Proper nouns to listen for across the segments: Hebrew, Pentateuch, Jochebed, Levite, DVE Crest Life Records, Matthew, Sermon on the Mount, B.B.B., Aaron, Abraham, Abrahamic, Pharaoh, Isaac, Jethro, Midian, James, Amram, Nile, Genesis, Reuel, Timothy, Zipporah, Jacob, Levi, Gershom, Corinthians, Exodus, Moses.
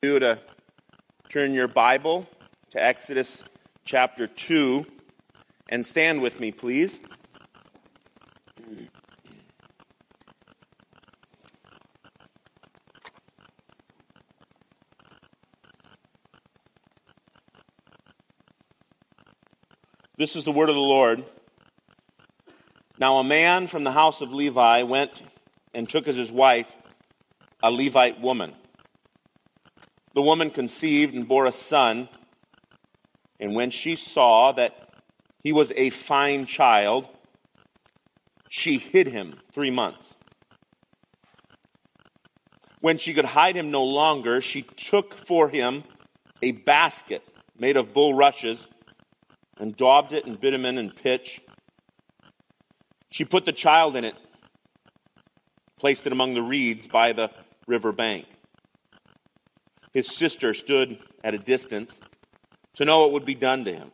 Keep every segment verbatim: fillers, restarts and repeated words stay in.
do to turn your Bible to Exodus chapter two and stand with me, please. This is the word of the Lord. Now a man from the house of Levi went and took as his wife a Levite woman. The woman conceived and bore a son, and when she saw that he was a fine child, she hid him three months. When she could hide him no longer, she took for him a basket made of bulrushes and daubed it in bitumen and pitch. She put the child in it, placed it among the reeds by the river bank. His sister stood at a distance to know what would be done to him.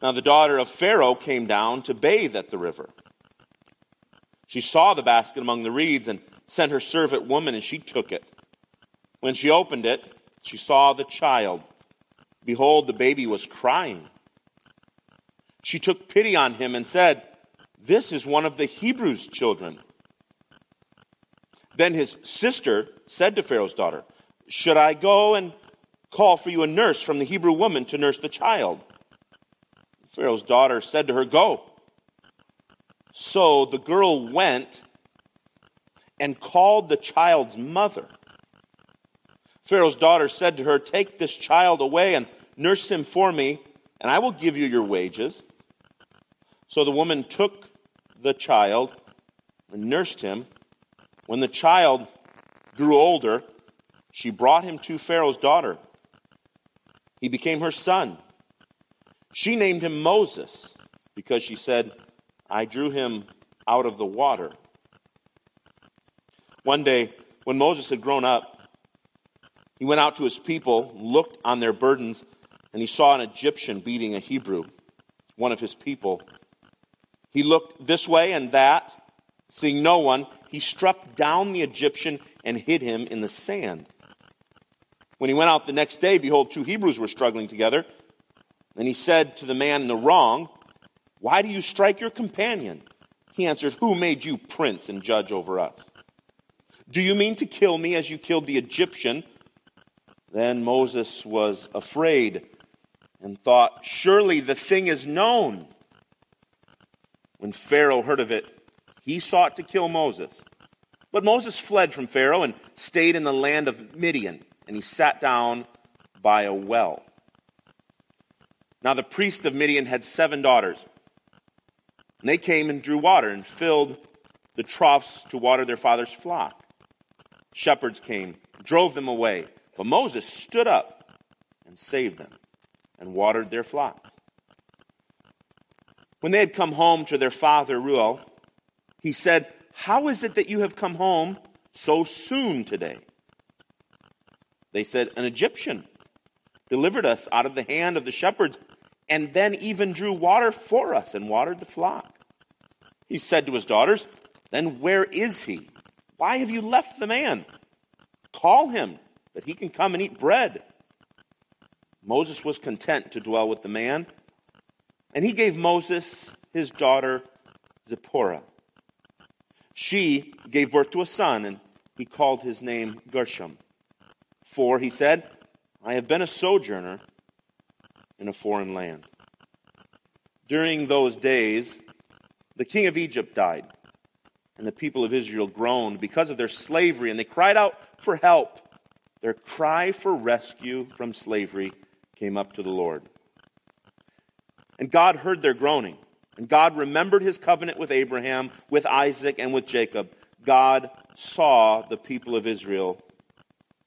Now the daughter of Pharaoh came down to bathe at the river. She saw the basket among the reeds and sent her servant woman, and she took it. When she opened it, she saw the child. Behold, the baby was crying. She took pity on him and said, "This is one of the Hebrews' children." Then his sister said to Pharaoh's daughter, "Should I go and call for you a nurse from the Hebrew woman to nurse the child?" Pharaoh's daughter said to her, "Go." So the girl went and called the child's mother. Pharaoh's daughter said to her, "Take this child away and nurse him for me, and I will give you your wages." So the woman took the child and nursed him. When the child grew older, she brought him to Pharaoh's daughter. He became her son. She named him Moses, because she said, "I drew him out of the water." One day, when Moses had grown up, he went out to his people, looked on their burdens, and he saw an Egyptian beating a Hebrew, one of his people. He looked this way and that, seeing no one, he struck down the Egyptian and hid him in the sand. When he went out the next day, behold, two Hebrews were struggling together. And he said to the man in the wrong, "Why do you strike your companion?" He answered, "Who made you prince and judge over us? Do you mean to kill me as you killed the Egyptian?" Then Moses was afraid and thought, "Surely the thing is known." When Pharaoh heard of it, he sought to kill Moses. But Moses fled from Pharaoh and stayed in the land of Midian, and he sat down by a well. Now the priest of Midian had seven daughters, and they came and drew water and filled the troughs to water their father's flock. Shepherds came, drove them away. But Moses stood up and saved them and watered their flocks. When they had come home to their father, Reuel, he said, "How is it that you have come home so soon today?" They said, "An Egyptian delivered us out of the hand of the shepherds, and then even drew water for us and watered the flock." He said to his daughters, "Then where is he? Why have you left the man? Call him, that he can come and eat bread." Moses was content to dwell with the man, and he gave Moses his daughter Zipporah. She gave birth to a son, and he called his name Gershom. "For," he said, "I have been a sojourner in a foreign land." During those days, the king of Egypt died, and the people of Israel groaned because of their slavery, and they cried out for help. Their cry for rescue from slavery came up to the Lord. And God heard their groaning, and God remembered his covenant with Abraham, with Isaac, and with Jacob. God saw the people of Israel,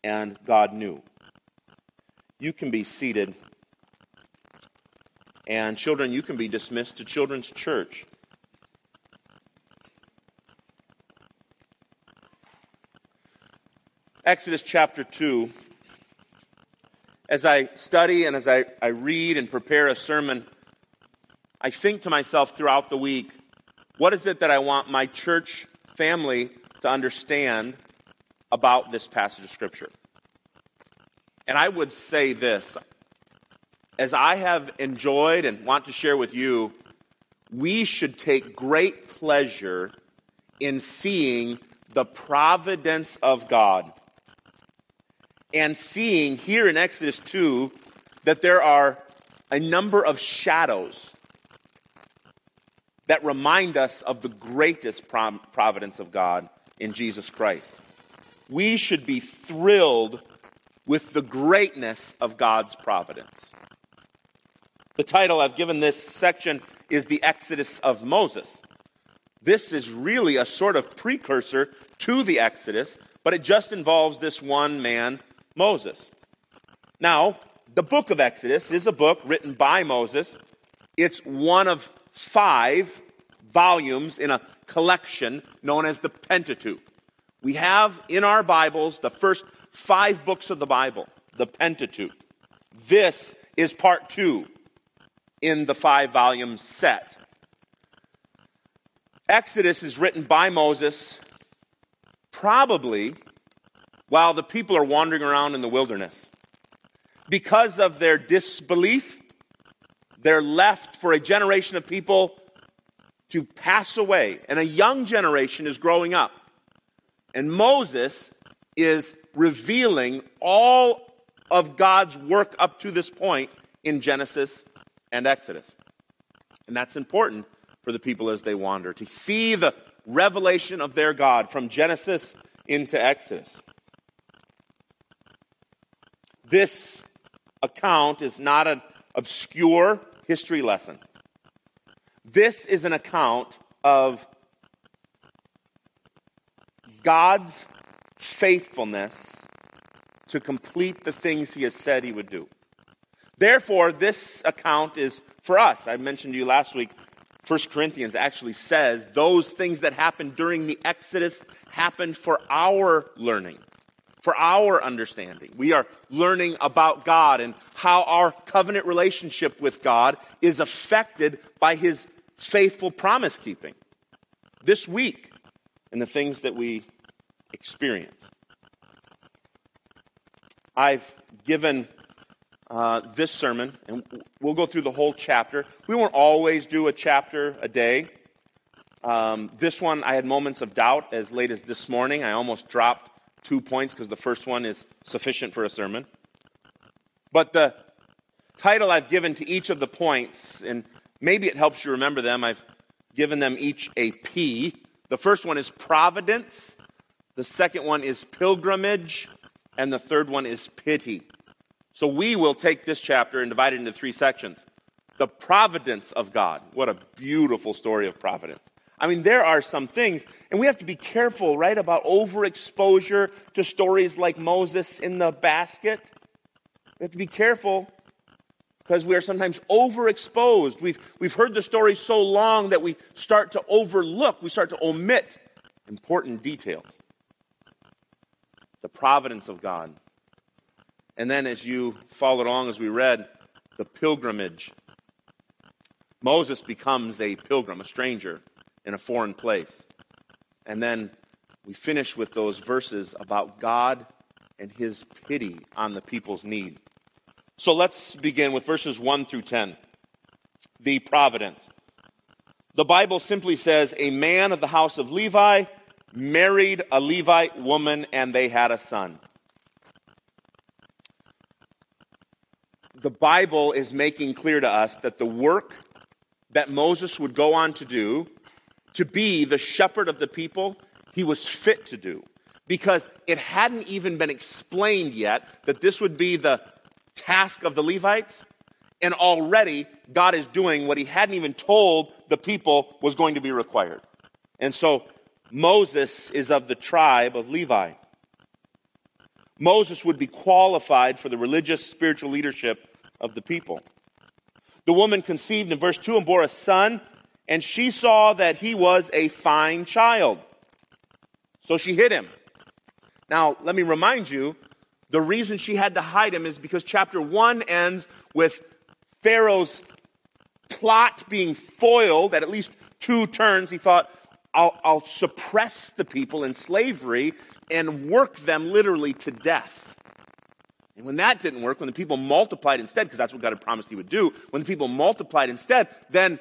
and God knew. You can be seated. And children, you can be dismissed to Children's Church. Exodus chapter two. As I study and as I, I read and prepare a sermon, I think to myself throughout the week, what is it that I want my church family to understand about this passage of Scripture? And I would say this, as I have enjoyed and want to share with you, we should take great pleasure in seeing the providence of God and seeing here in Exodus two that there are a number of shadows that remind us of the greatest providence of God in Jesus Christ. We should be thrilled with the greatness of God's providence. The title I've given this section is The Exodus of Moses. This is really a sort of precursor to the Exodus, but it just involves this one man, Moses. Now, the book of Exodus is a book written by Moses. It's one of five volumes in a collection known as the Pentateuch. We have in our Bibles the first five books of the Bible, the Pentateuch. This is part two in the five-volume set. Exodus is written by Moses probably while the people are wandering around in the wilderness. Because of their disbelief, they're left for a generation of people to pass away, and a young generation is growing up. And Moses is revealing all of God's work up to this point in Genesis and Exodus. And that's important for the people as they wander, to see the revelation of their God from Genesis into Exodus. This account is not an obscure history lesson. This is an account of God's faithfulness to complete the things he has said he would do. Therefore, this account is for us. I mentioned to you last week, First Corinthians actually says those things that happened during the Exodus happened for our learning, for our understanding. We are learning about God and how our covenant relationship with God is affected by his faithful promise keeping this week and the things that we experience. I've given uh, this sermon, and we'll go through the whole chapter. We won't always do a chapter a day. Um, this one, I had moments of doubt as late as this morning. I almost dropped two points because the first one is sufficient for a sermon. But the title I've given to each of the points, and maybe it helps you remember them, I've given them each a P. The first one is providence. The second one is pilgrimage, and the third one is pity. So we will take this chapter and divide it into three sections. The providence of God. What a beautiful story of providence. I mean, there are some things, and we have to be careful, right, about overexposure to stories like Moses in the basket. We have to be careful because we are sometimes overexposed. We've, we've heard the story so long that we start to overlook, we start to omit important details. The providence of God. And then as you followed along as we read, the pilgrimage. Moses becomes a pilgrim, a stranger in a foreign place. And then we finish with those verses about God and his pity on the people's need. So let's begin with verses one through ten. The providence. The Bible simply says, a man of the house of Levi married a Levite woman, and they had a son. The Bible is making clear to us that the work that Moses would go on to do, to be the shepherd of the people, he was fit to do. Because it hadn't even been explained yet that this would be the task of the Levites, and already God is doing what he hadn't even told the people was going to be required. And so Moses is of the tribe of Levi. Moses would be qualified for the religious, spiritual leadership of the people. The woman conceived in verse two and bore a son, and she saw that he was a fine child. So she hid him. Now, let me remind you, the reason she had to hide him is because chapter one ends with Pharaoh's plot being foiled at at least two turns. He thought, I'll, I'll suppress the people in slavery and work them literally to death. And when that didn't work, when the people multiplied instead, because that's what God had promised he would do, when the people multiplied instead, then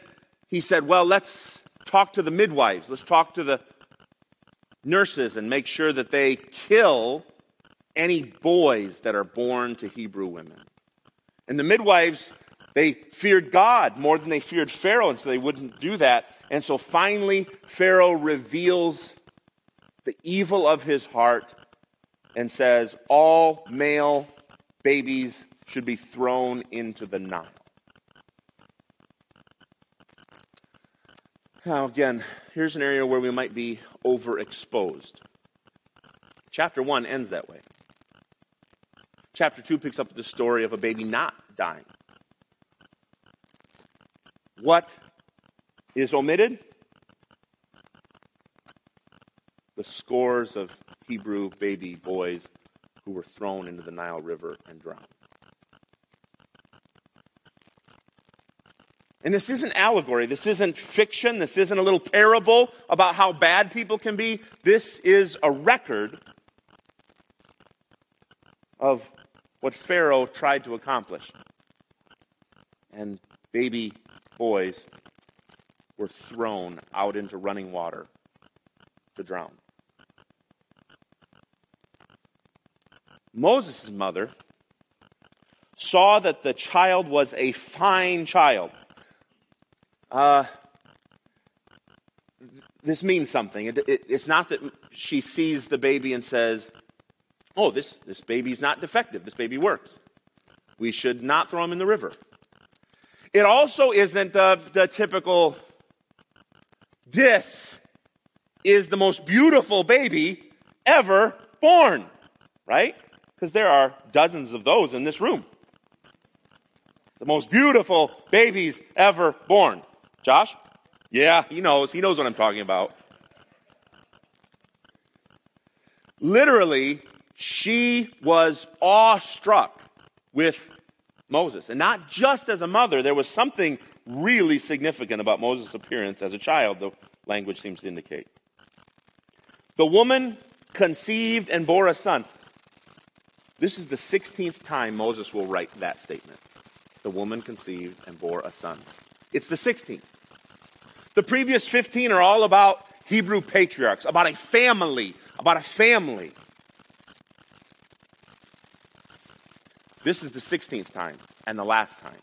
he said, well, let's talk to the midwives. Let's talk to the nurses and make sure that they kill any boys that are born to Hebrew women. And the midwives, they feared God more than they feared Pharaoh, and so they wouldn't do that. And so finally, Pharaoh reveals the evil of his heart and says, all male babies should be thrown into the Nile. Now again, here's an area where we might be overexposed. Chapter one ends that way. Chapter two picks up the story of a baby not dying. What is omitted? The scores of Hebrew baby boys who were thrown into the Nile River and drowned. And this isn't allegory. This isn't fiction. This isn't a little parable about how bad people can be. This is a record of what Pharaoh tried to accomplish. And baby boys were thrown out into running water to drown. Moses' mother saw that the child was a fine child. Uh, this means something. It, it, it's not that she sees the baby and says, oh, this, this baby's not defective. This baby works. We should not throw him in the river. It also isn't the, the typical, this is the most beautiful baby ever born, right? Because there are dozens of those in this room. The most beautiful babies ever born. Josh? Yeah, he knows. He knows what I'm talking about. Literally, she was awestruck with Moses. And not just as a mother. There was something really significant about Moses' appearance as a child, the language seems to indicate. The woman conceived and bore a son. This is the sixteenth time Moses will write that statement. The woman conceived and bore a son. It's the sixteenth. The previous fifteen are all about Hebrew patriarchs, about a family, about a family. This is the sixteenth time and the last time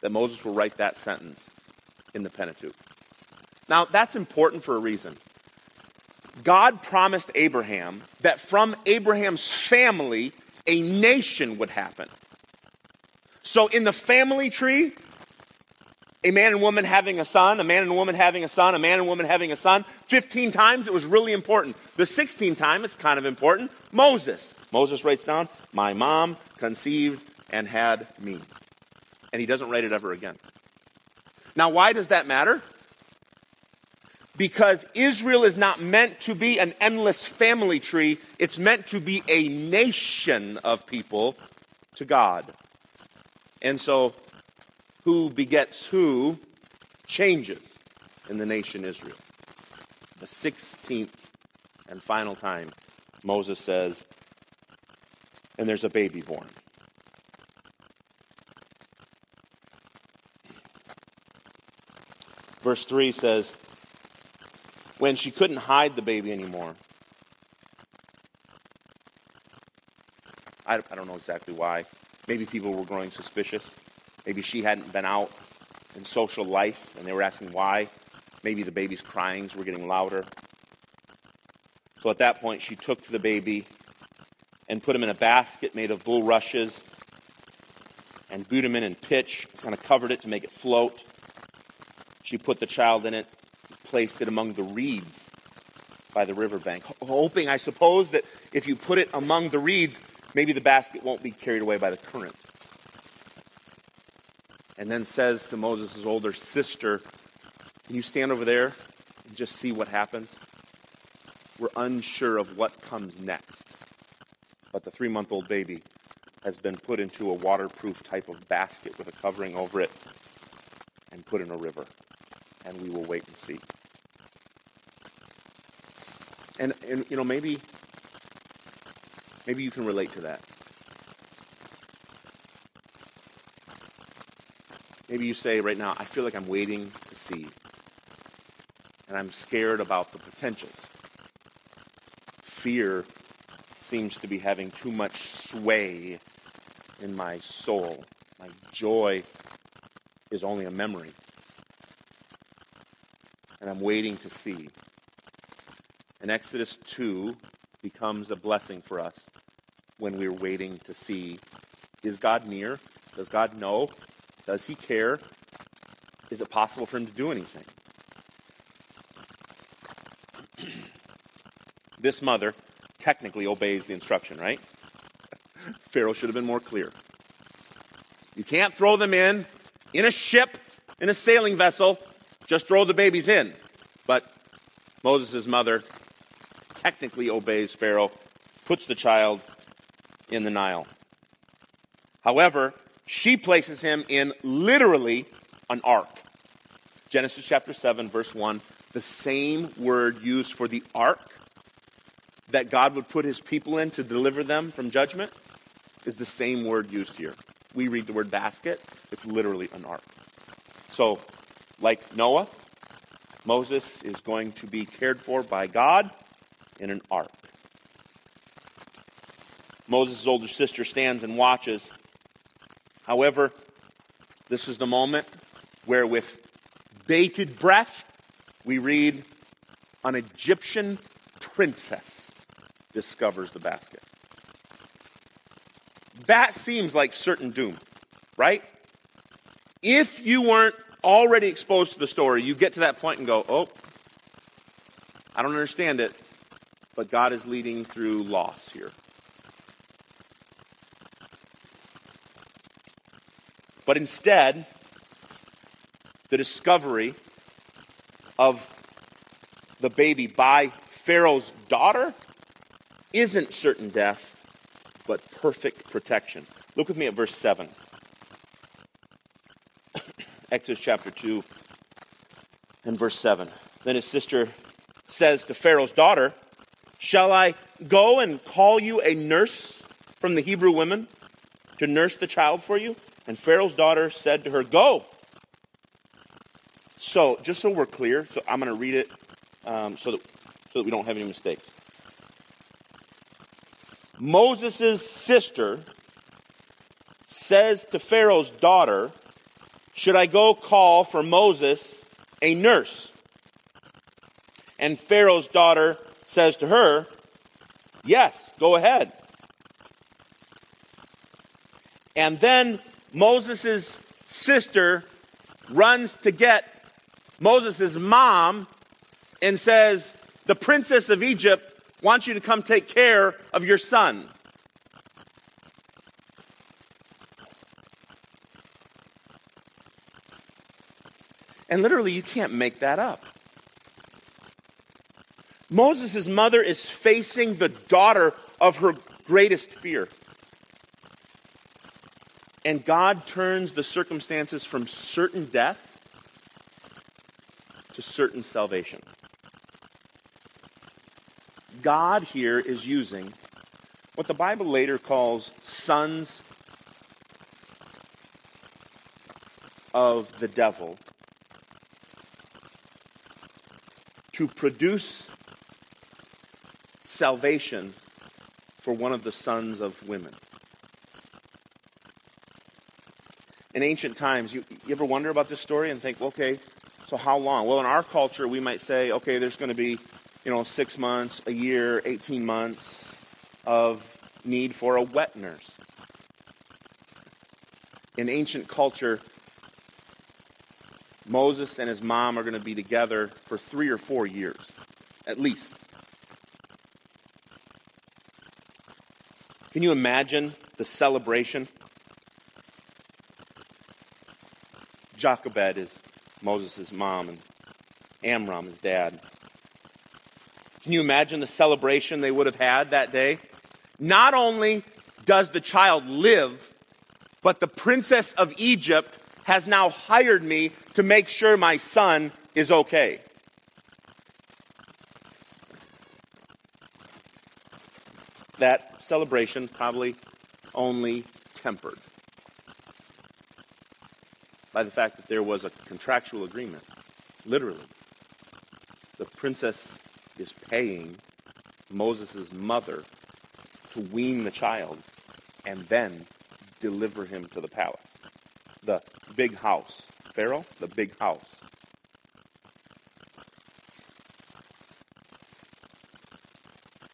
that Moses will write that sentence in the Pentateuch. Now, that's important for a reason. God promised Abraham that from Abraham's family, a nation would happen. So in the family tree, a man and woman having a son, a man and woman having a son, a man and woman having a son. fifteen times it was really important. The sixteenth time it's kind of important. Moses. Moses writes down, my mom conceived and had me. And he doesn't write it ever again. Now why does that matter? Because Israel is not meant to be an endless family tree. It's meant to be a nation of people to God. And so, who begets who changes in the nation Israel. The sixteenth and final time, Moses says, and there's a baby born. Verse three says, when she couldn't hide the baby anymore, I, I don't know exactly why. Maybe people were growing suspicious. Maybe she hadn't been out in social life, and they were asking why. Maybe the baby's cryings were getting louder. So at that point, she took the baby and put him in a basket made of bulrushes and bitumen and pitch, kind of covered it to make it float. She put the child in it, placed it among the reeds by the riverbank, hoping, I suppose, that if you put it among the reeds, maybe the basket won't be carried away by the current. And then says to Moses' older sister, can you stand over there and just see what happens? We're unsure of what comes next. But the three-month-old baby has been put into a waterproof type of basket with a covering over it and put in a river. And we will wait and see. And, and you know, maybe... Maybe you can relate to that. Maybe you say right now, I feel like I'm waiting to see. And I'm scared about the potential. Fear seems to be having too much sway in my soul. My joy is only a memory. And I'm waiting to see. And Exodus two becomes a blessing for us when we're waiting to see. Is God near? Does God know? Does he care? Is it possible for him to do anything? This mother technically obeys the instruction, right? Pharaoh should have been more clear. You can't throw them in, in a ship, in a sailing vessel. Just throw the babies in. But Moses' mother technically obeys Pharaoh, puts the child in the Nile. However, she places him in literally an ark. Genesis chapter seven, verse one, the same word used for the ark that God would put his people in to deliver them from judgment is the same word used here. We read the word basket. It's literally an ark. So, like Noah, Moses is going to be cared for by God in an ark. Moses' older sister stands and watches. However, this is the moment where with bated breath, we read an Egyptian princess discovers the basket. That seems like certain doom, right? If you weren't already exposed to the story, you get to that point and go, oh, I don't understand it, but God is leading through loss here. But instead, the discovery of the baby by Pharaoh's daughter isn't certain death, but perfect protection. Look with me at verse seven. Exodus chapter two and verse seven. Then his sister says to Pharaoh's daughter, shall I go and call you a nurse from the Hebrew women to nurse the child for you? And Pharaoh's daughter said to her, go. So, just so we're clear, so I'm going to read it um, so, that, so that we don't have any mistakes. Moses' sister says to Pharaoh's daughter, should I go call for Moses a nurse? And Pharaoh's daughter says to her, yes, go ahead. And then Moses' sister runs to get Moses' mom and says, the princess of Egypt wants you to come take care of your son. And literally, you can't make that up. Moses' mother is facing the daughter of her greatest fear. And God turns the circumstances from certain death to certain salvation. God here is using what the Bible later calls sons of the devil to produce salvation for one of the sons of women. In ancient times, you, you ever wonder about this story and think, well, okay, so how long? Well, in our culture, we might say, okay, there's going to be, you know, six months, a year, eighteen months of need for a wet nurse. In ancient culture, Moses and his mom are going to be together for three or four years, at least. Can you imagine the celebration? Jochebed is Moses' mom and Amram is dad. Can you imagine the celebration they would have had that day? Not only does the child live, but the princess of Egypt has now hired me to make sure my son is okay. That celebration probably only tempered. by the fact that there was a contractual agreement. Literally. The princess is paying Moses' mother to wean the child and then deliver him to the palace. The big house. Pharaoh, the big house.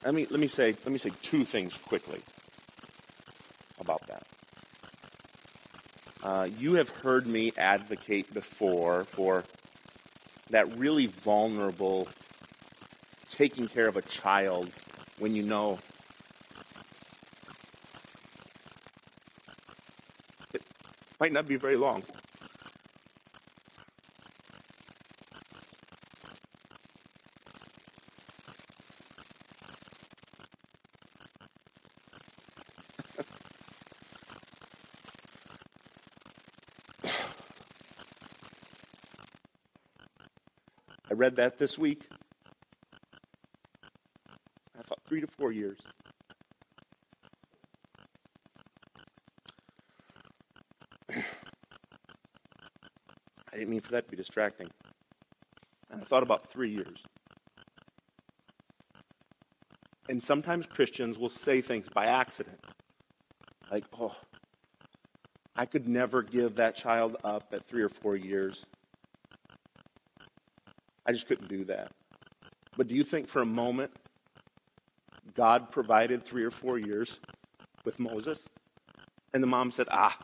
Let me let me say let me say two things quickly about that. Uh, you have heard me advocate before for that really vulnerable taking care of a child when you know it might not be very long. Read that this week. I thought three to four years. I didn't mean for that to be distracting. And I thought about three years. And sometimes Christians will say things by accident. Like, oh, I could never give that child up at three or four years. I just couldn't do that. But do you think for a moment God provided three or four years with Moses? And the mom said, ah,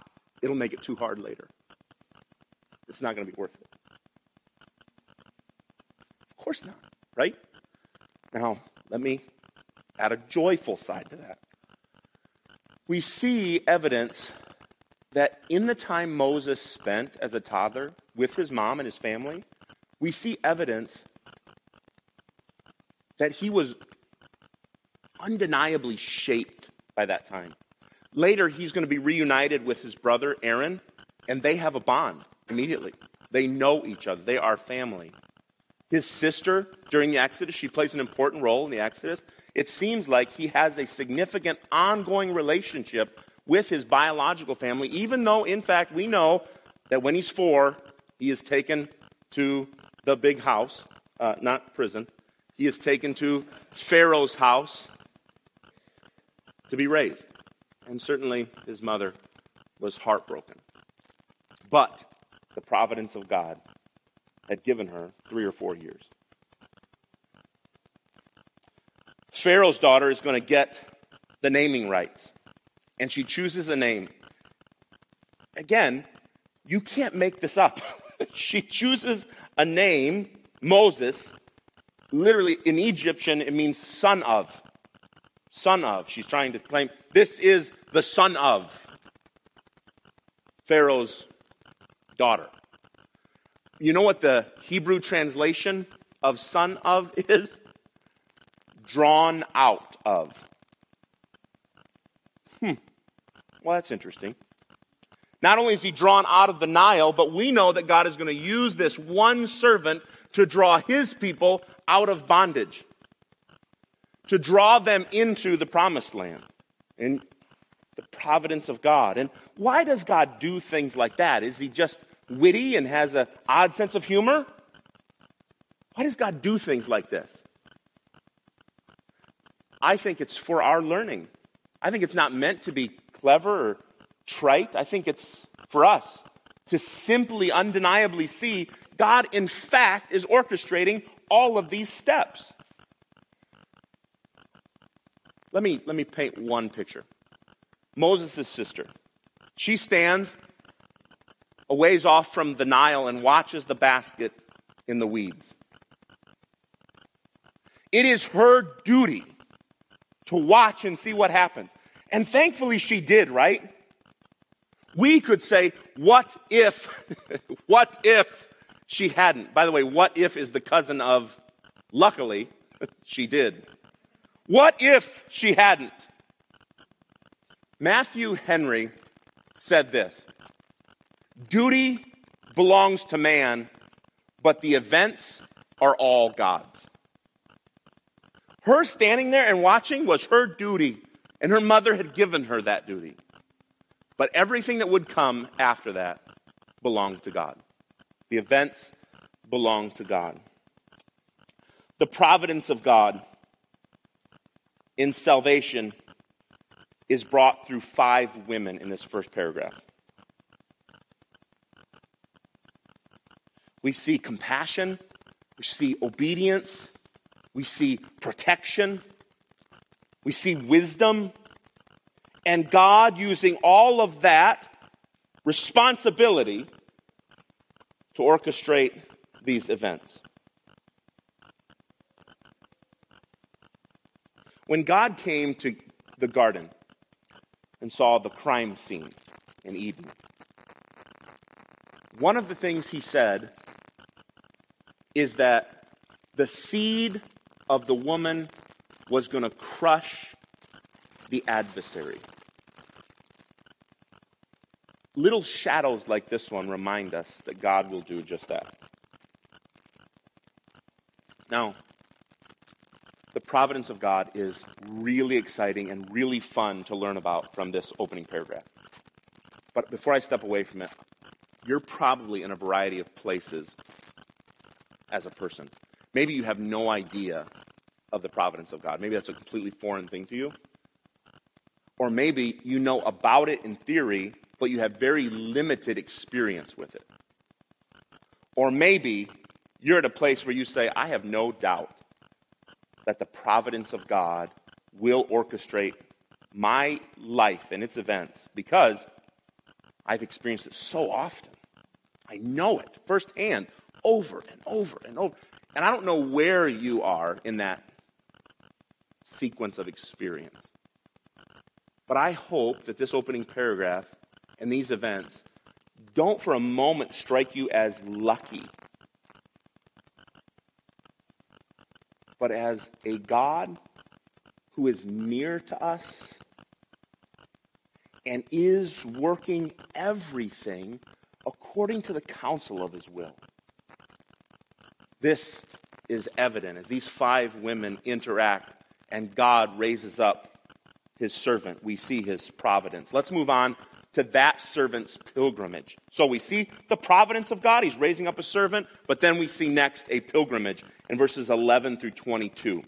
it'll make it too hard later. It's not going to be worth it. Of course not, right? Now, let me add a joyful side to that. We see evidence that in the time Moses spent as a toddler with his mom and his family, we see evidence that he was undeniably shaped by that time. Later, he's going to be reunited with his brother, Aaron, and they have a bond immediately. They know each other. They are family. His sister, during the Exodus, she plays an important role in the Exodus. It seems like he has a significant ongoing relationship with his biological family, even though, in fact, we know that when he's four, he is taken to the big house, uh, not prison. He is taken to Pharaoh's house to be raised. And certainly his mother was heartbroken. But the providence of God had given her three or four years. Pharaoh's daughter is going to get the naming rights. And she chooses a name. Again, you can't make this up. She chooses a name, Moses. Literally, in Egyptian, it means son of. Son of. She's trying to claim, this is the son of Pharaoh's daughter. You know what the Hebrew translation of son of is? Drawn out of. Hmm. Well, that's interesting. Not only is he drawn out of the Nile, but we know that God is going to use this one servant to draw his people out of bondage, to draw them into the promised land and the providence of God. And why does God do things like that? Is he just witty and has an odd sense of humor? Why does God do things like this? I think it's for our learning. I think it's not meant to be clever or trite. I think it's for us to simply, undeniably see God, in fact, is orchestrating all of these steps. Let me, let me paint one picture. Moses' sister. She stands a ways off from the Nile and watches the basket in the weeds. It is her duty to watch and see what happens. And thankfully she did, right? We could say, what if, what if she hadn't? By the way, what if is the cousin of, luckily, she did. What if she hadn't? Matthew Henry said this, duty belongs to man, but the events are all God's. Her standing there and watching was her duty, and her mother had given her that duty. But everything that would come after that belong to God. The events belong to God. The providence of God in salvation is brought through five women in this first paragraph. We see compassion, we see obedience, we see protection, we see wisdom, and God using all of that responsibility to orchestrate these events. When God came to the garden and saw the crime scene in Eden, one of the things he said is that the seed of the woman was going to crush the adversary. Little shadows like this one remind us that God will do just that. Now, the providence of God is really exciting and really fun to learn about from this opening paragraph. But before I step away from it, you're probably in a variety of places as a person. Maybe you have no idea of the providence of God. Maybe that's a completely foreign thing to you. Or maybe you know about it in theory, but you have very limited experience with it. Or maybe you're at a place where you say, I have no doubt that the providence of God will orchestrate my life and its events because I've experienced it so often. I know it firsthand over and over and over. And I don't know where you are in that sequence of experience. But I hope that this opening paragraph and these events don't for a moment strike you as lucky, but as a God who is near to us and is working everything according to the counsel of his will. This is evident as these five women interact and God raises up his servant. We see his providence. Let's move on to that servant's pilgrimage. So we see the providence of God. He's raising up a servant, but then we see next a pilgrimage in verses eleven through twenty-two.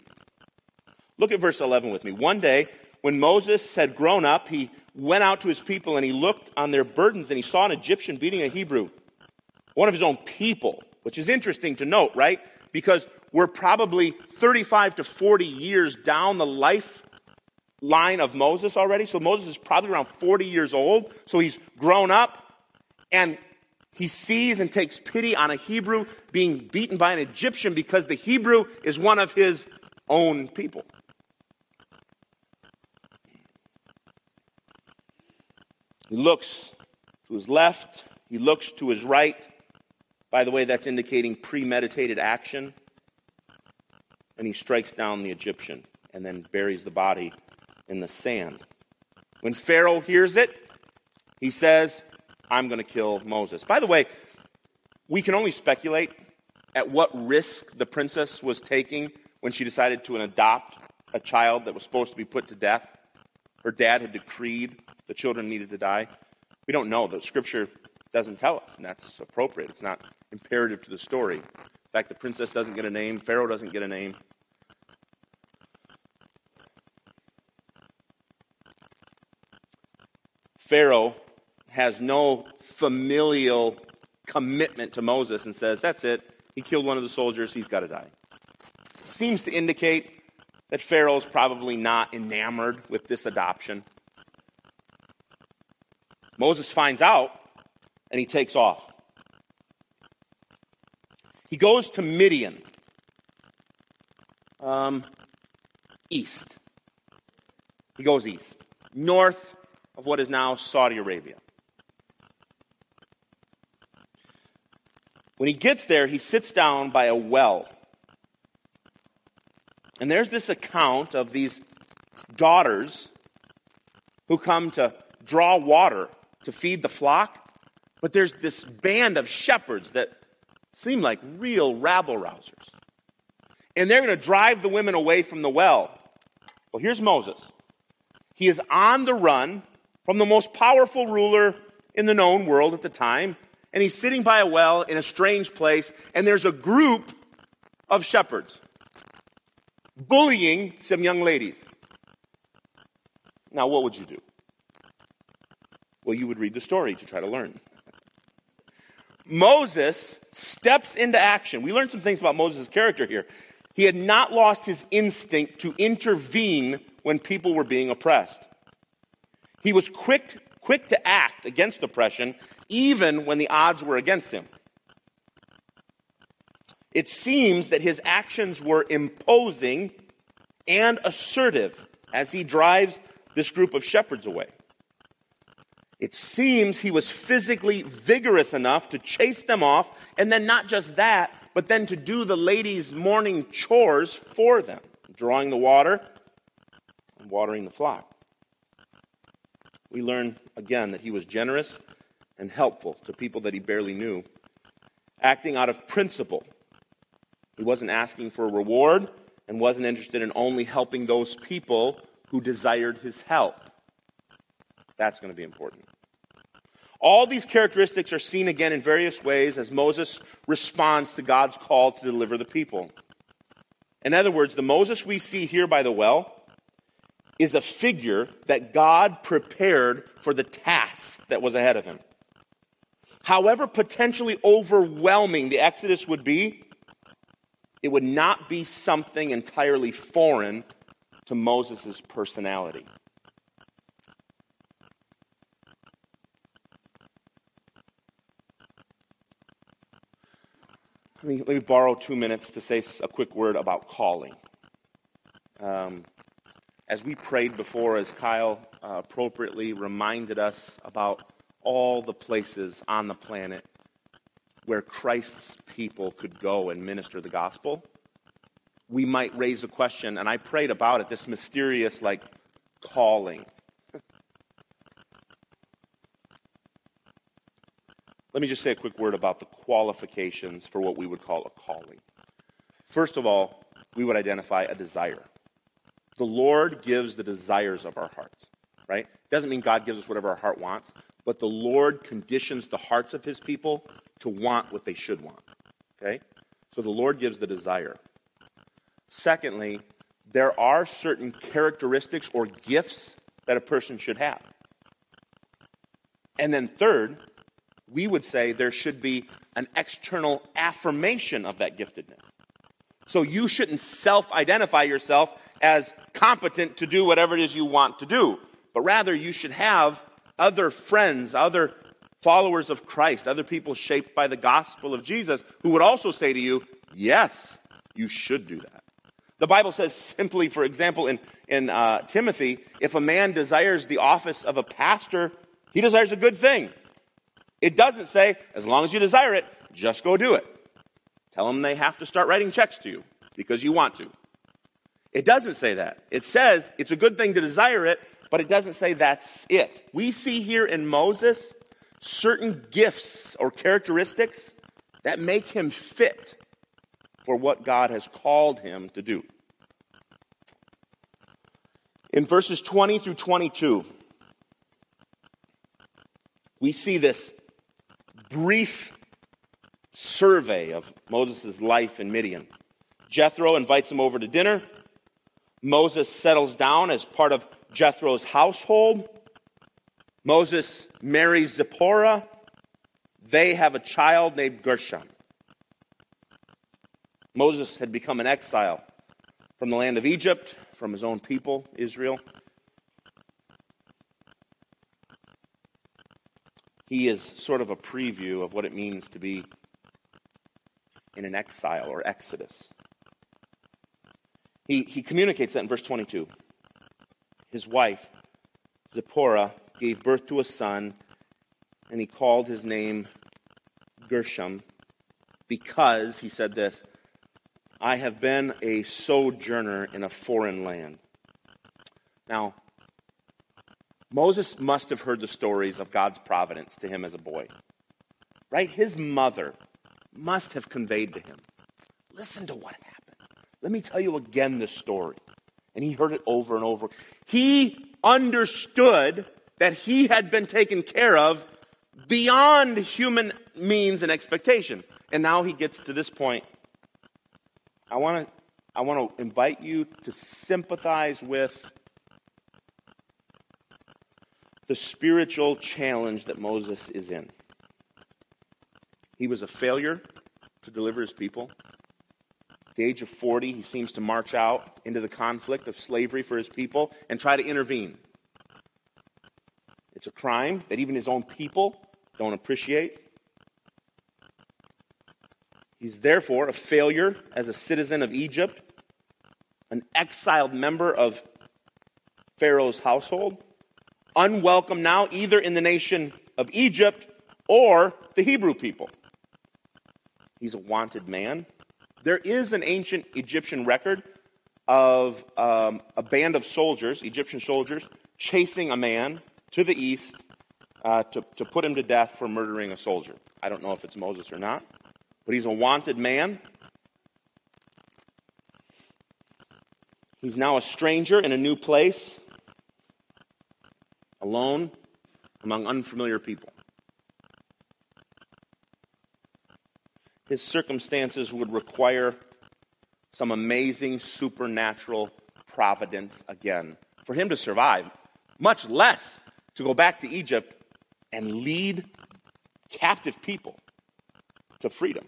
Look at verse eleven with me. One day, when Moses had grown up, he went out to his people and he looked on their burdens and he saw an Egyptian beating a Hebrew, one of his own people, which is interesting to note, right? Because we're probably thirty-five to forty years down the life line of Moses already. So Moses is probably around forty years old. So he's grown up and he sees and takes pity on a Hebrew being beaten by an Egyptian because the Hebrew is one of his own people. He looks to his left. He looks to his right. By the way, that's indicating premeditated action. And he strikes down the Egyptian and then buries the body in the sand. When Pharaoh hears it, he says, I'm going to kill Moses. By the way, we can only speculate at what risk the princess was taking when she decided to adopt a child that was supposed to be put to death. Her dad had decreed the children needed to die. We don't know. The scripture doesn't tell us, and that's appropriate. It's not imperative to the story. In fact, the princess doesn't get a name. Pharaoh doesn't get a name. Pharaoh has no familial commitment to Moses and says, that's it. He killed one of the soldiers. He's got to die. Seems to indicate that Pharaoh's probably not enamored with this adoption. Moses finds out, and he takes off. He goes to Midian, um, east. He goes east, north of what is now Saudi Arabia. When he gets there, he sits down by a well. And there's this account of these daughters who come to draw water to feed the flock. But there's this band of shepherds that seem like real rabble-rousers. And they're going to drive the women away from the well. Well, here's Moses. He is on the run from the most powerful ruler in the known world at the time. and he's sitting by a well in a strange place, and there's a group of shepherds bullying some young ladies. Now, what would you do? Well, you would read the story to try to learn. Moses steps into action. We learned some things about Moses' character here. He had not lost his instinct to intervene when people were being oppressed. He was quick, quick to act against oppression, even when the odds were against him. It seems that his actions were imposing and assertive as he drives this group of shepherds away. It seems he was physically vigorous enough to chase them off, and then not just that, but then to do the ladies' morning chores for them, drawing the water and watering the flock. We learn again that he was generous and helpful to people that he barely knew, acting out of principle. He wasn't asking for a reward and wasn't interested in only helping those people who desired his help. That's going to be important. All these characteristics are seen again in various ways as Moses responds to God's call to deliver the people. In other words, the Moses we see here by the well is a figure that God prepared for the task that was ahead of him. However potentially overwhelming the Exodus would be, it would not be something entirely foreign to Moses' personality. Let me, let me borrow two minutes to say a quick word about calling. Um, as we prayed before, as Kyle uh, appropriately reminded us about all the places on the planet where Christ's people could go and minister the gospel, we might raise a question, and I prayed about it, this mysterious, like, calling. Let me just say a quick word about the qualifications for what we would call a calling. First of all, we would identify a desire. The Lord gives the desires of our hearts, right? Doesn't mean God gives us whatever our heart wants, but the Lord conditions the hearts of his people to want what they should want, okay? So the Lord gives the desire. Secondly, there are certain characteristics or gifts that a person should have. And then third, we would say there should be an external affirmation of that giftedness. So you shouldn't self-identify yourself as competent to do whatever it is you want to do, but rather you should have other friends, other followers of Christ, other people shaped by the gospel of Jesus who would also say to you, yes, you should do that. The Bible says simply, for example, in, in uh, Timothy, if a man desires the office of a pastor, he desires a good thing. It doesn't say, as long as you desire it, just go do it. Tell them they have to start writing checks to you because you want to. It doesn't say that. It says it's a good thing to desire it, but it doesn't say that's it. We see here in Moses certain gifts or characteristics that make him fit for what God has called him to do. In verses twenty through twenty-two, we see this brief survey of Moses' life in Midian. Jethro invites him over to dinner. Moses settles down as part of Jethro's household. Moses marries Zipporah. They have a child named Gershom. Moses had become an exile from the land of Egypt, from his own people, Israel. He is sort of a preview of what it means to be in an exile or exodus. He, he communicates that in verse twenty-two. His wife, Zipporah, gave birth to a son, and he called his name Gershom because, he said this, I have been a sojourner in a foreign land. Now, Moses must have heard the stories of God's providence to him as a boy, right? His mother must have conveyed to him, listen to what happened. Let me tell you again the story. And he heard it over and over. He understood that he had been taken care of beyond human means and expectation. And now he gets to this point. I want to I want to invite you to sympathize with the spiritual challenge that Moses is in. He was a failure to deliver his people. At the age of forty, he seems to march out into the conflict of slavery for his people and try to intervene. It's a crime that even his own people don't appreciate. He's therefore a failure as a citizen of Egypt, an exiled member of Pharaoh's household, unwelcome now either in the nation of Egypt or the Hebrew people. He's a wanted man. There is an ancient Egyptian record of um, a band of soldiers, Egyptian soldiers, chasing a man to the east uh, to, to put him to death for murdering a soldier. I don't know if it's Moses or not. But he's a wanted man. He's now a stranger in a new place, alone among unfamiliar people. His circumstances would require some amazing supernatural providence again for him to survive, much less to go back to Egypt and lead captive people to freedom.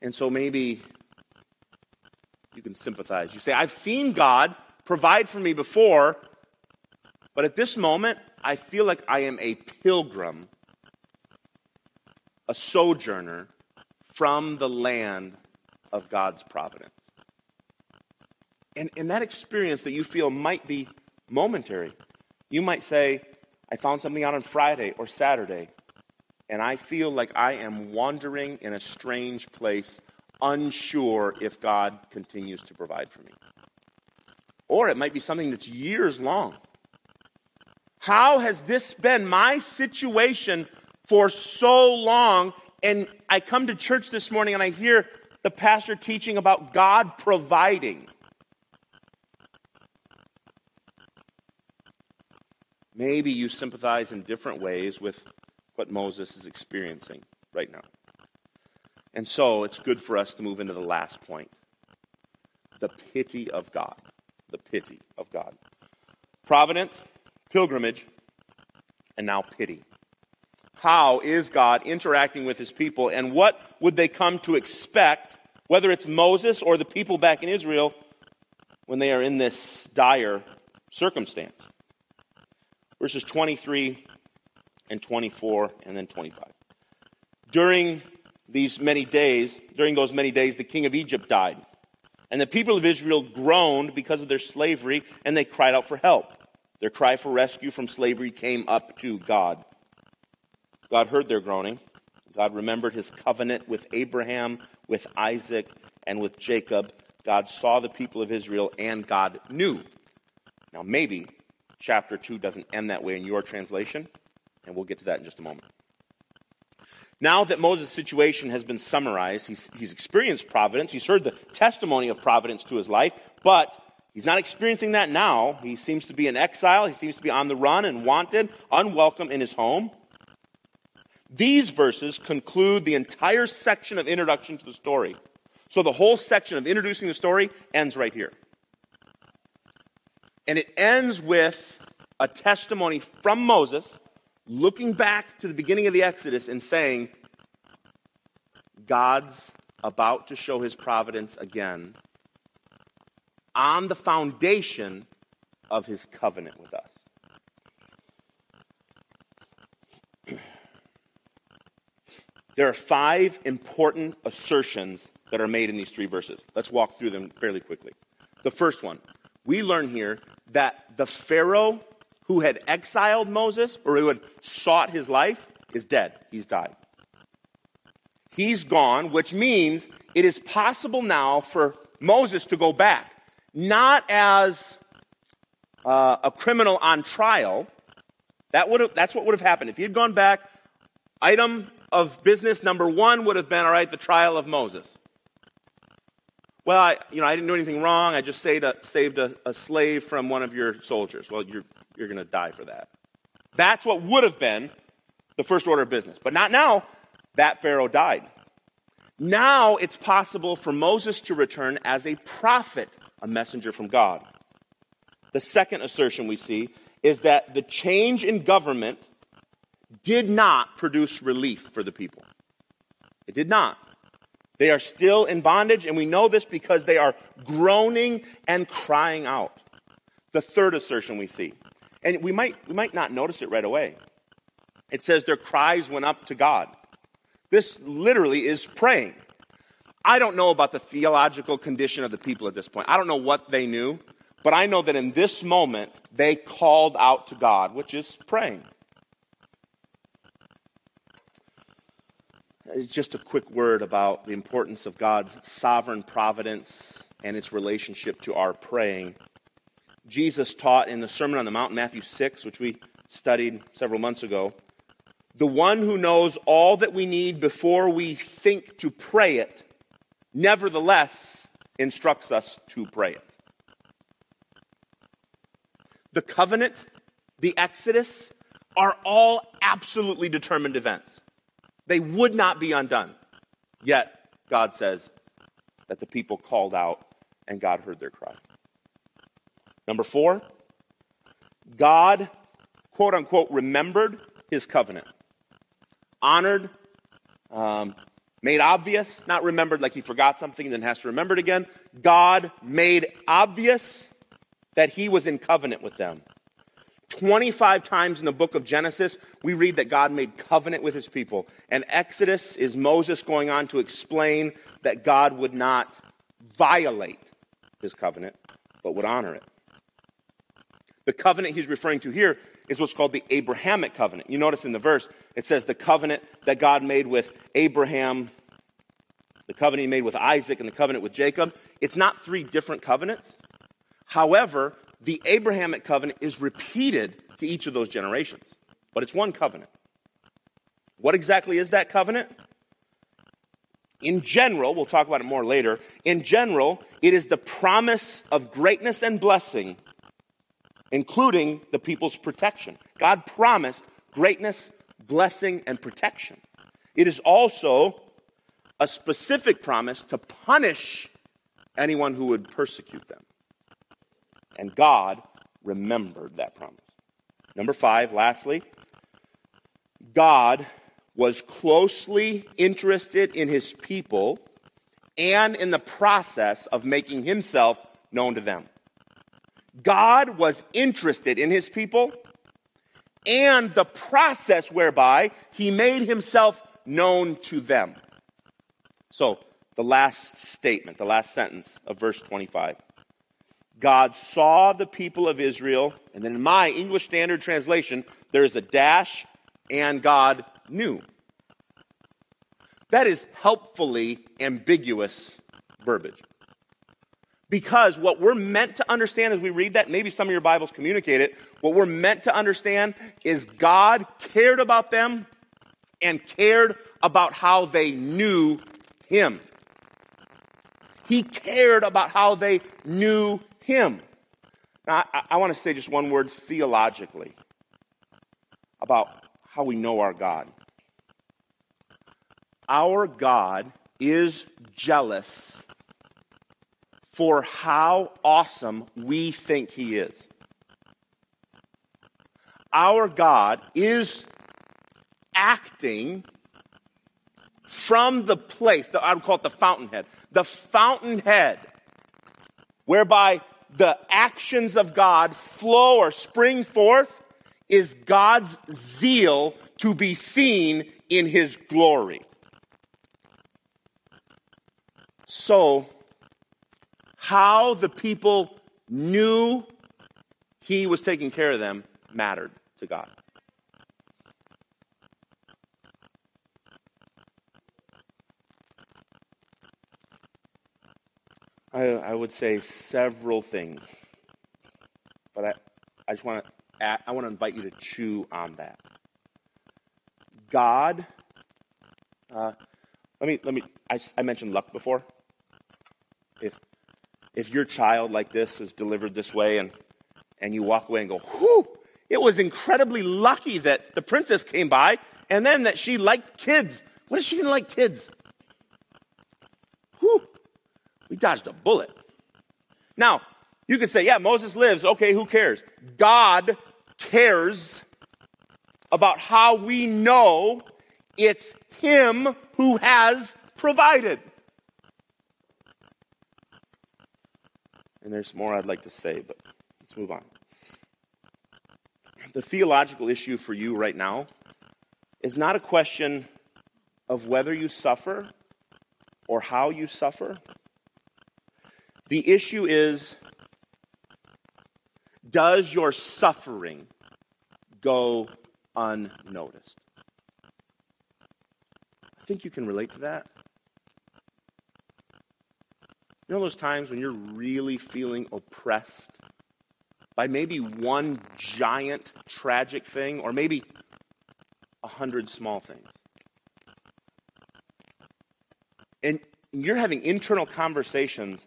And so maybe you can sympathize. You say, I've seen God provide for me before, but at this moment, I feel like I am a pilgrim, a sojourner from the land of God's providence. And, and that experience that you feel might be momentary. You might say, I found something out on Friday or Saturday, and I feel like I am wandering in a strange place, unsure if God continues to provide for me. Or it might be something that's years long. How has this been my situation for so long? And I come to church this morning and I hear the pastor teaching about God providing. Maybe you sympathize in different ways with what Moses is experiencing right now. And so it's good for us to move into the last point. The pity of God. The pity of God. Providence, pilgrimage, and now pity. How is God interacting with his people, and what would they come to expect, whether it's Moses or the people back in Israel, when they are in this dire circumstance? Verses twenty-three and twenty-four, and then twenty-five. During these many days, during those many days, the king of Egypt died. And the people of Israel groaned because of their slavery, and they cried out for help. Their cry for rescue from slavery came up to God. God heard their groaning. God remembered his covenant with Abraham, with Isaac, and with Jacob. God saw the people of Israel, and God knew. Now maybe chapter two doesn't end that way in your translation. And we'll get to that in just a moment. Now that Moses' situation has been summarized, he's, he's experienced providence. He's heard the testimony of providence to his life, but he's not experiencing that now. He seems to be in exile. He seems to be on the run and wanted, unwelcome in his home. These verses conclude the entire section of introduction to the story. So the whole section of introducing the story ends right here. And it ends with a testimony from Moses, looking back to the beginning of the Exodus and saying, God's about to show his providence again on the foundation of his covenant with us. There are five important assertions that are made in these three verses. Let's walk through them fairly quickly. The first one, we learn here that the Pharaoh who had exiled Moses, or who had sought his life, is dead. He's died. He's gone, which means it is possible now for Moses to go back, not as uh, a criminal on trial. That would have, that's what would have happened. If he had gone back, item of business number one would have been, all right, the trial of Moses. Well, I, you know, I didn't do anything wrong. I just saved a, saved a, a slave from one of your soldiers. Well, you're... You're going to die for that. That's what would have been the first order of business. But not now. That Pharaoh died. Now it's possible for Moses to return as a prophet, a messenger from God. The second assertion we see is that the change in government did not produce relief for the people. It did not. They are still in bondage, and we know this because they are groaning and crying out. The third assertion we see, and we might, we might not notice it right away. It says their cries went up to God. This literally is praying. I don't know about the theological condition of the people at this point. I don't know what they knew, but I know that in this moment, they called out to God, which is praying. Just a quick word about the importance of God's sovereign providence and its relationship to our praying. Jesus taught in the Sermon on the Mount, Matthew six, which we studied several months ago, the one who knows all that we need before we think to pray it, nevertheless instructs us to pray it. The covenant, the Exodus, are all absolutely determined events. They would not be undone. Yet, God says that the people called out and God heard their cry. Number four, God, quote unquote, remembered his covenant. Honored, um, made obvious, not remembered like he forgot something and then has to remember it again. God made obvious that he was in covenant with them. twenty-five times in the book of Genesis, we read that God made covenant with his people. And Exodus is Moses going on to explain that God would not violate his covenant, but would honor it. The covenant he's referring to here is what's called the Abrahamic covenant. You notice in the verse, it says the covenant that God made with Abraham, the covenant he made with Isaac, and the covenant with Jacob. It's not three different covenants. However, the Abrahamic covenant is repeated to each of those generations, but it's one covenant. What exactly is that covenant? In general, we'll talk about it more later, in general, it is the promise of greatness and blessing, including the people's protection. God promised greatness, blessing, and protection. It is also a specific promise to punish anyone who would persecute them. And God remembered that promise. Number five, lastly, God was closely interested in his people and in the process of making himself known to them. God was interested in his people and the process whereby he made himself known to them. So, the last statement, the last sentence of verse twenty-five. God saw the people of Israel, and then in my English Standard Translation, there is a dash, and God knew. That is helpfully ambiguous verbiage. Because what we're meant to understand as we read that, maybe some of your Bibles communicate it, what we're meant to understand is God cared about them and cared about how they knew him. He cared about how they knew him. Now, I, I want to say just one word theologically about how we know our God. Our God is jealous for how awesome we think he is. Our God is acting from the place, I would call it the fountainhead, the fountainhead whereby the actions of God flow or spring forth is God's zeal to be seen in his glory. So, how the people knew he was taking care of them mattered to God. I, I would say several things, but I, I just want to I want to invite you to chew on that. God, uh, let me let me. I, I mentioned luck before. If If your child like this is delivered this way and, and you walk away and go, whew, it It was incredibly lucky that the princess came by and then that she liked kids. What is she going to like kids? Whew, we dodged a bullet. Now, you could say, yeah, Moses lives. Okay, who cares? God cares about how we know it's him who has provided. And there's more I'd like to say, but let's move on. The theological issue for you right now is not a question of whether you suffer or how you suffer. The issue is, does your suffering go unnoticed? I think you can relate to that. You know those times when you're really feeling oppressed by maybe one giant tragic thing or maybe a hundred small things? And you're having internal conversations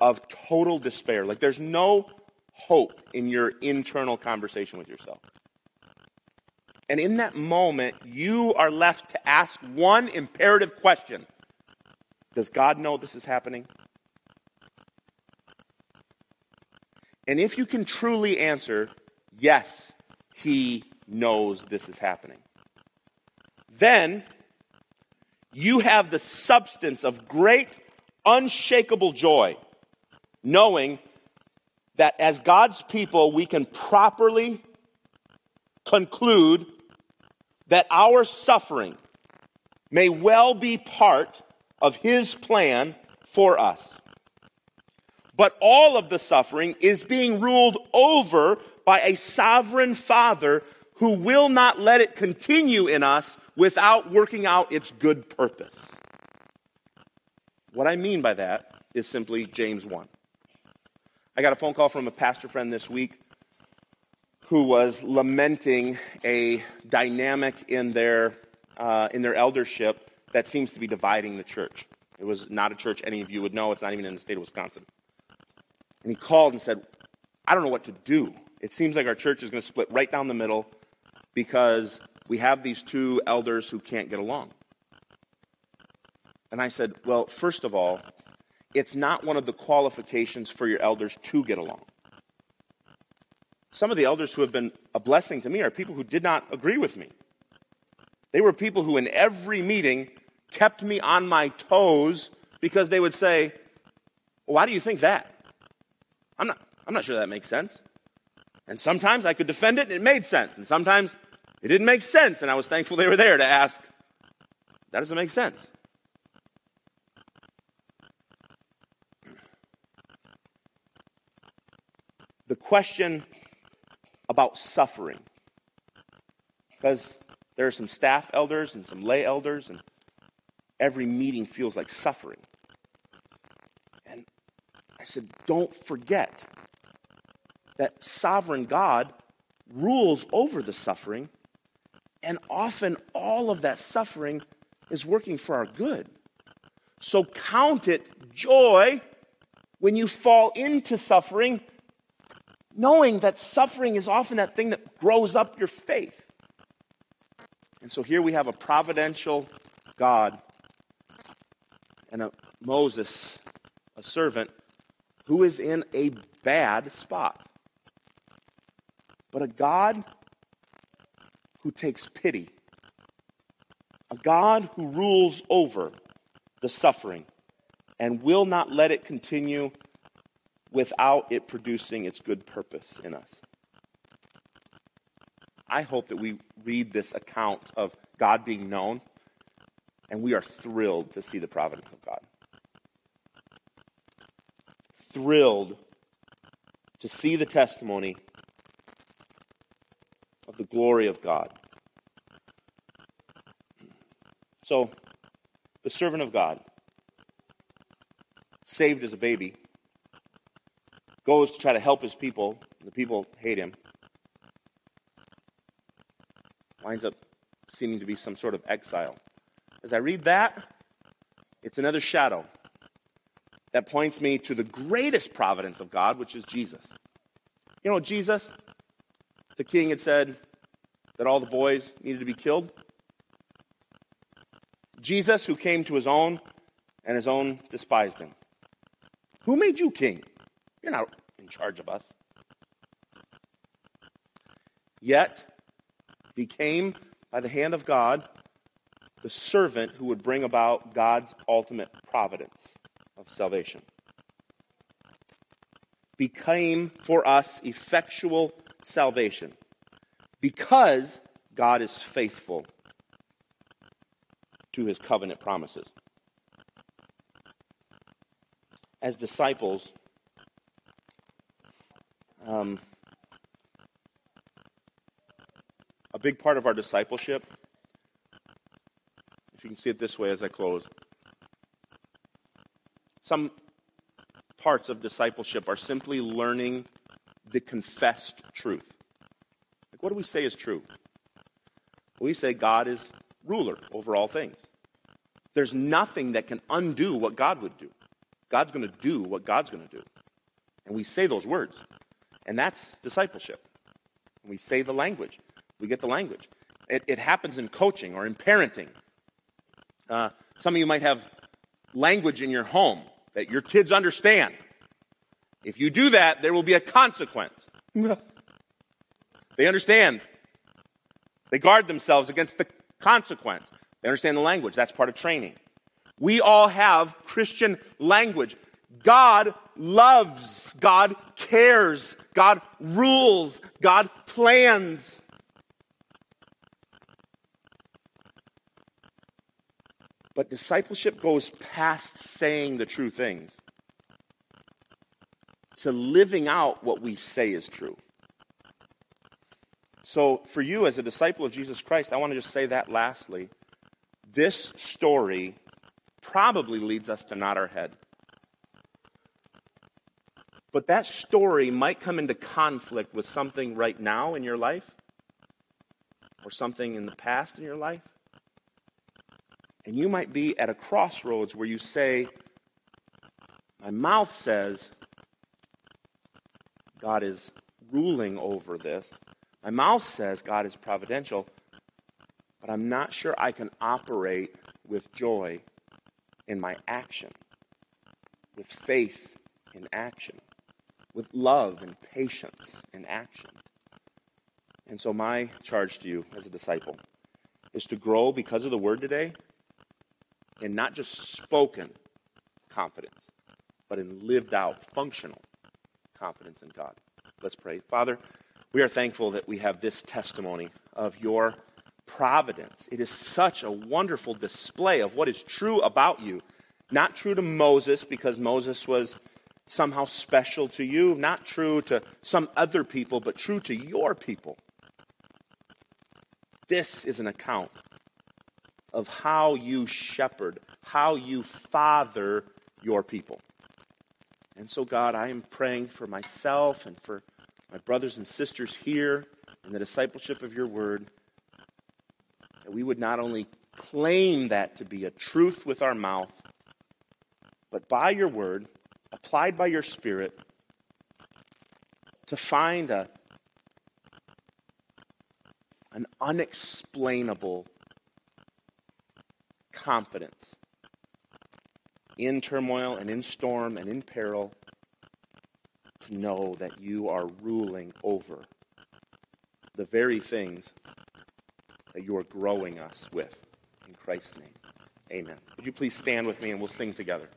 of total despair. Like there's no hope in your internal conversation with yourself. And in that moment, you are left to ask one imperative question. Does God know this is happening? And if you can truly answer, yes, he knows this is happening, then you have the substance of great, unshakable joy, knowing that as God's people, we can properly conclude that our suffering may well be part of his plan for us. But all of the suffering is being ruled over by a sovereign Father who will not let it continue in us without working out its good purpose. What I mean by that is simply James one. I got a phone call from a pastor friend this week who was lamenting a dynamic in their uh, in their eldership that seems to be dividing the church. It was not a church any of you would know. It's not even in the state of Wisconsin. And he called and said, I don't know what to do. It seems like our church is going to split right down the middle because we have these two elders who can't get along. And I said, well, first of all, it's not one of the qualifications for your elders to get along. Some of the elders who have been a blessing to me are people who did not agree with me. They were people who in every meeting kept me on my toes because they would say, why do you think that? I'm not, I'm not sure that makes sense. And sometimes I could defend it and it made sense. And sometimes it didn't make sense. And I was thankful they were there to ask, that doesn't make sense. The question about suffering, because there are some staff elders and some lay elders, and every meeting feels like suffering. And I said, don't forget that sovereign God rules over the suffering, and often all of that suffering is working for our good. So count it joy when you fall into suffering, knowing that suffering is often that thing that grows up your faith. And so here we have a providential God and a Moses, a servant, who is in a bad spot. But a God who takes pity, a God who rules over the suffering and will not let it continue without it producing its good purpose in us. I hope that we read this account of God being known, and we are thrilled to see the providence of God. Thrilled to see the testimony of the glory of God. So, the servant of God, saved as a baby, goes to try to help his people, and the people hate him. Winds up seeming to be some sort of exile. As I read that, it's another shadow that points me to the greatest providence of God, which is Jesus. You know, Jesus, the king had said that all the boys needed to be killed. Jesus, who came to his own, and his own despised him. Who made you king? You're not in charge of us. Yet became, by the hand of God, the servant who would bring about God's ultimate providence of salvation. Became for us effectual salvation because God is faithful to his covenant promises. As disciples, um, a big part of our discipleship, if you can see it this way as I close, some parts of discipleship are simply learning the confessed truth. Like, what do we say is true? We say God is ruler over all things. There's nothing that can undo what God would do. God's going to do what God's going to do. And we say those words. And that's discipleship. We say the language. We get the language. It, it happens in coaching or in parenting. Uh, some of you might have language in your home that your kids understand. If you do that, there will be a consequence. They understand. They guard themselves against the consequence. They understand the language. That's part of training. We all have Christian language. God loves, God cares, God rules, God plans. But discipleship goes past saying the true things to living out what we say is true. So for you as a disciple of Jesus Christ, I want to just say that lastly. This story probably leads us to nod our head. But that story might come into conflict with something right now in your life or something in the past in your life. And you might be at a crossroads where you say, my mouth says God is ruling over this. My mouth says God is providential, but I'm not sure I can operate with joy in my action, with faith in action, with love and patience in action. And so my charge to you as a disciple is to grow because of the word today in not just spoken confidence, but in lived out, functional confidence in God. Let's pray. Father, we are thankful that we have this testimony of your providence. It is such a wonderful display of what is true about you. Not true to Moses because Moses was somehow special to you. Not true to some other people, but true to your people. This is an account of how you shepherd, how you father your people. And so, God, I am praying for myself and for my brothers and sisters here in the discipleship of your word, that we would not only claim that to be a truth with our mouth, but by your word, applied by your spirit, to find a, an unexplainable confidence in turmoil and in storm and in peril, to know that you are ruling over the very things that you are growing us with. In Christ's name, amen. Would you please stand with me and we'll sing together.